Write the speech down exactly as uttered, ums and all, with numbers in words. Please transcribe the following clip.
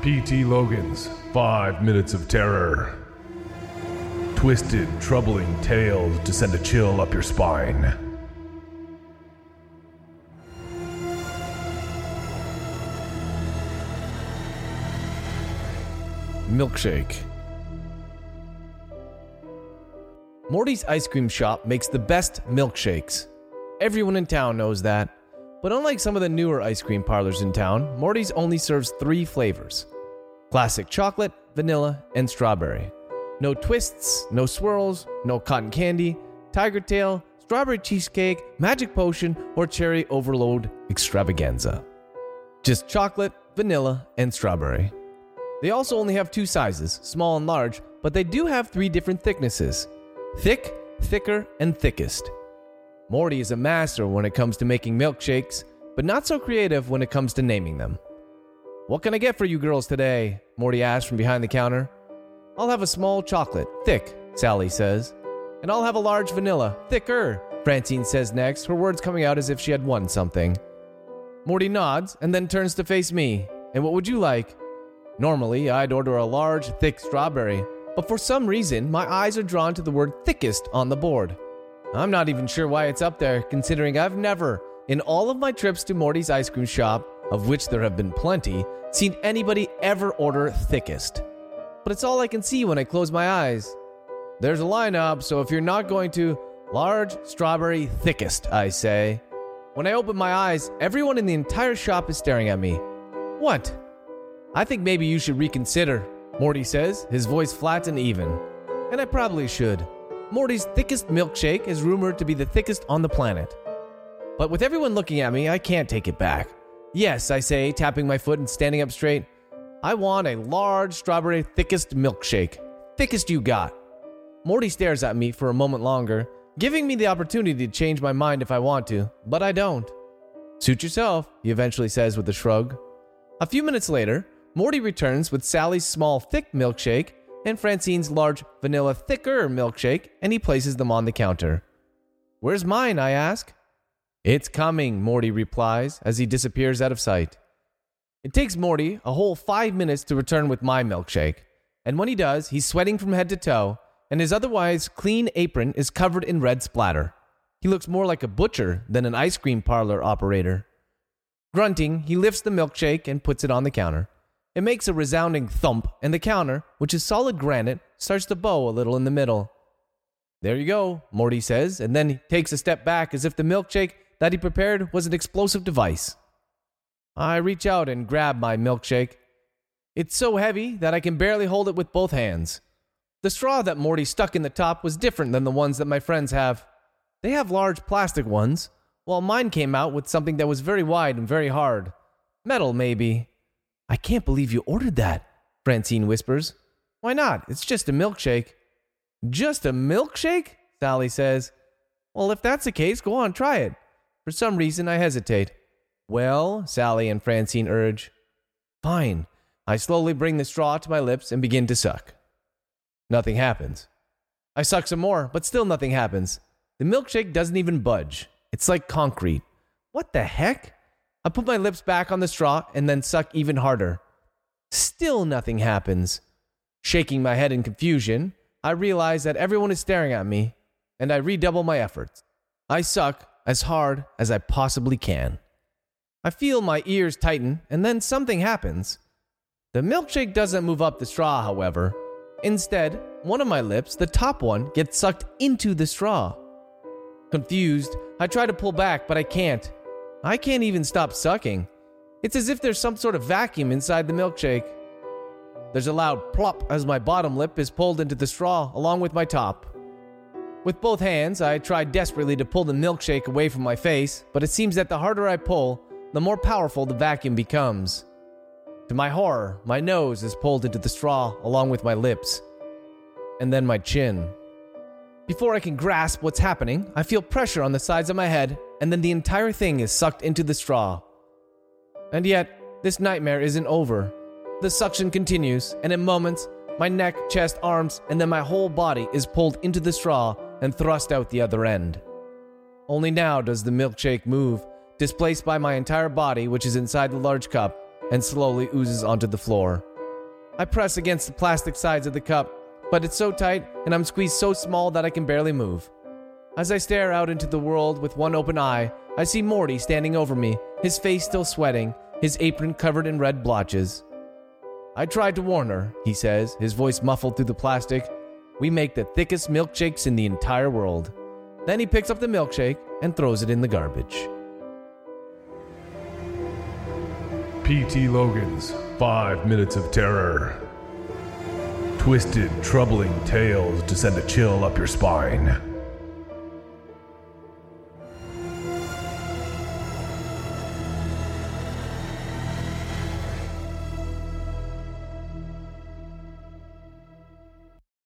P T Logan's Five Minutes of Terror. Twisted, troubling tales to send a chill up your spine. Milkshake. Morty's Ice Cream Shop makes the best milkshakes. Everyone in town knows that. But unlike some of the newer ice cream parlors in town, Morty's only serves three flavors. Classic chocolate, vanilla, and strawberry. No twists, no swirls, no cotton candy, tiger tail, strawberry cheesecake, magic potion, or cherry overload extravaganza. Just chocolate, vanilla, and strawberry. They also only have two sizes, small and large, but they do have three different thicknesses. Thick, thicker, and thickest. Morty is a master when it comes to making milkshakes, but not so creative when it comes to naming them. "What can I get for you girls today?" Morty asks from behind the counter. "I'll have a small chocolate, thick," Sally says. "And I'll have a large vanilla, thicker," Francine says next, her words coming out as if she had won something. Morty nods and then turns to face me. "And what would you like?" Normally, I'd order a large, thick strawberry, but for some reason, my eyes are drawn to the word thickest on the board. I'm not even sure why it's up there, considering I've never, in all of my trips to Morty's Ice Cream Shop, of which there have been plenty, seen anybody ever order thickest. But it's all I can see when I close my eyes. There's a lineup, so if you're not going to, large, strawberry, thickest, I say. When I open my eyes, everyone in the entire shop is staring at me. "What?" "I think maybe you should reconsider," Morty says, his voice flat and even. And I probably should. Morty's thickest milkshake is rumored to be the thickest on the planet. But with everyone looking at me, I can't take it back. "Yes," I say, tapping my foot and standing up straight. "I want a large strawberry thickest milkshake. Thickest you got." Morty stares at me for a moment longer, giving me the opportunity to change my mind if I want to, but I don't. "Suit yourself," he eventually says with a shrug. A few minutes later, Morty returns with Sally's small thick milkshake and Francine's large vanilla thicker milkshake, and he places them on the counter. "Where's mine?" I ask. "It's coming," Morty replies as he disappears out of sight. It takes Morty a whole five minutes to return with my milkshake, and when he does, he's sweating from head to toe, and his otherwise clean apron is covered in red splatter. He looks more like a butcher than an ice cream parlor operator. Grunting, he lifts the milkshake and puts it on the counter. It makes a resounding thump, and the counter, which is solid granite, starts to bow a little in the middle. "There you go," Morty says, and then he takes a step back as if the milkshake that he prepared was an explosive device. I reach out and grab my milkshake. It's so heavy that I can barely hold it with both hands. The straw that Morty stuck in the top was different than the ones that my friends have. They have large plastic ones, while mine came out with something that was very wide and very hard. Metal, maybe. "I can't believe you ordered that," Francine whispers. "Why not? It's just a milkshake." "Just a milkshake?" Sally says. "Well, if that's the case, go on, try it." For some reason, I hesitate. "Well," Sally and Francine urge. "Fine." I slowly bring the straw to my lips and begin to suck. Nothing happens. I suck some more, but still nothing happens. The milkshake doesn't even budge. It's like concrete. What the heck? I put my lips back on the straw and then suck even harder. Still nothing happens. Shaking my head in confusion, I realize that everyone is staring at me, and I redouble my efforts. I suck as hard as I possibly can. I feel my ears tighten, and then something happens. The milkshake doesn't move up the straw, however. Instead, one of my lips, the top one, gets sucked into the straw. Confused, I try to pull back, but I can't. I can't even stop sucking. It's as if there's some sort of vacuum inside the milkshake. There's a loud plop as my bottom lip is pulled into the straw along with my top. With both hands, I try desperately to pull the milkshake away from my face, but it seems that the harder I pull, the more powerful the vacuum becomes. To my horror, my nose is pulled into the straw along with my lips. And then my chin. Before I can grasp what's happening, I feel pressure on the sides of my head, and then the entire thing is sucked into the straw. And yet, this nightmare isn't over. The suction continues, and in moments, my neck, chest, arms, and then my whole body is pulled into the straw and thrust out the other end. Only now does the milkshake move, displaced by my entire body, which is inside the large cup, and slowly oozes onto the floor. I press against the plastic sides of the cup, but it's so tight and I'm squeezed so small that I can barely move. As I stare out into the world with one open eye, I see Morty standing over me, his face still sweating, his apron covered in red blotches. I tried to warn her, he says, his voice muffled through the plastic. We make the thickest milkshakes in the entire world. Then he picks up the milkshake and throws it in the garbage. P T Logan's Five Minutes of Terror. Twisted, troubling tales to send a chill up your spine.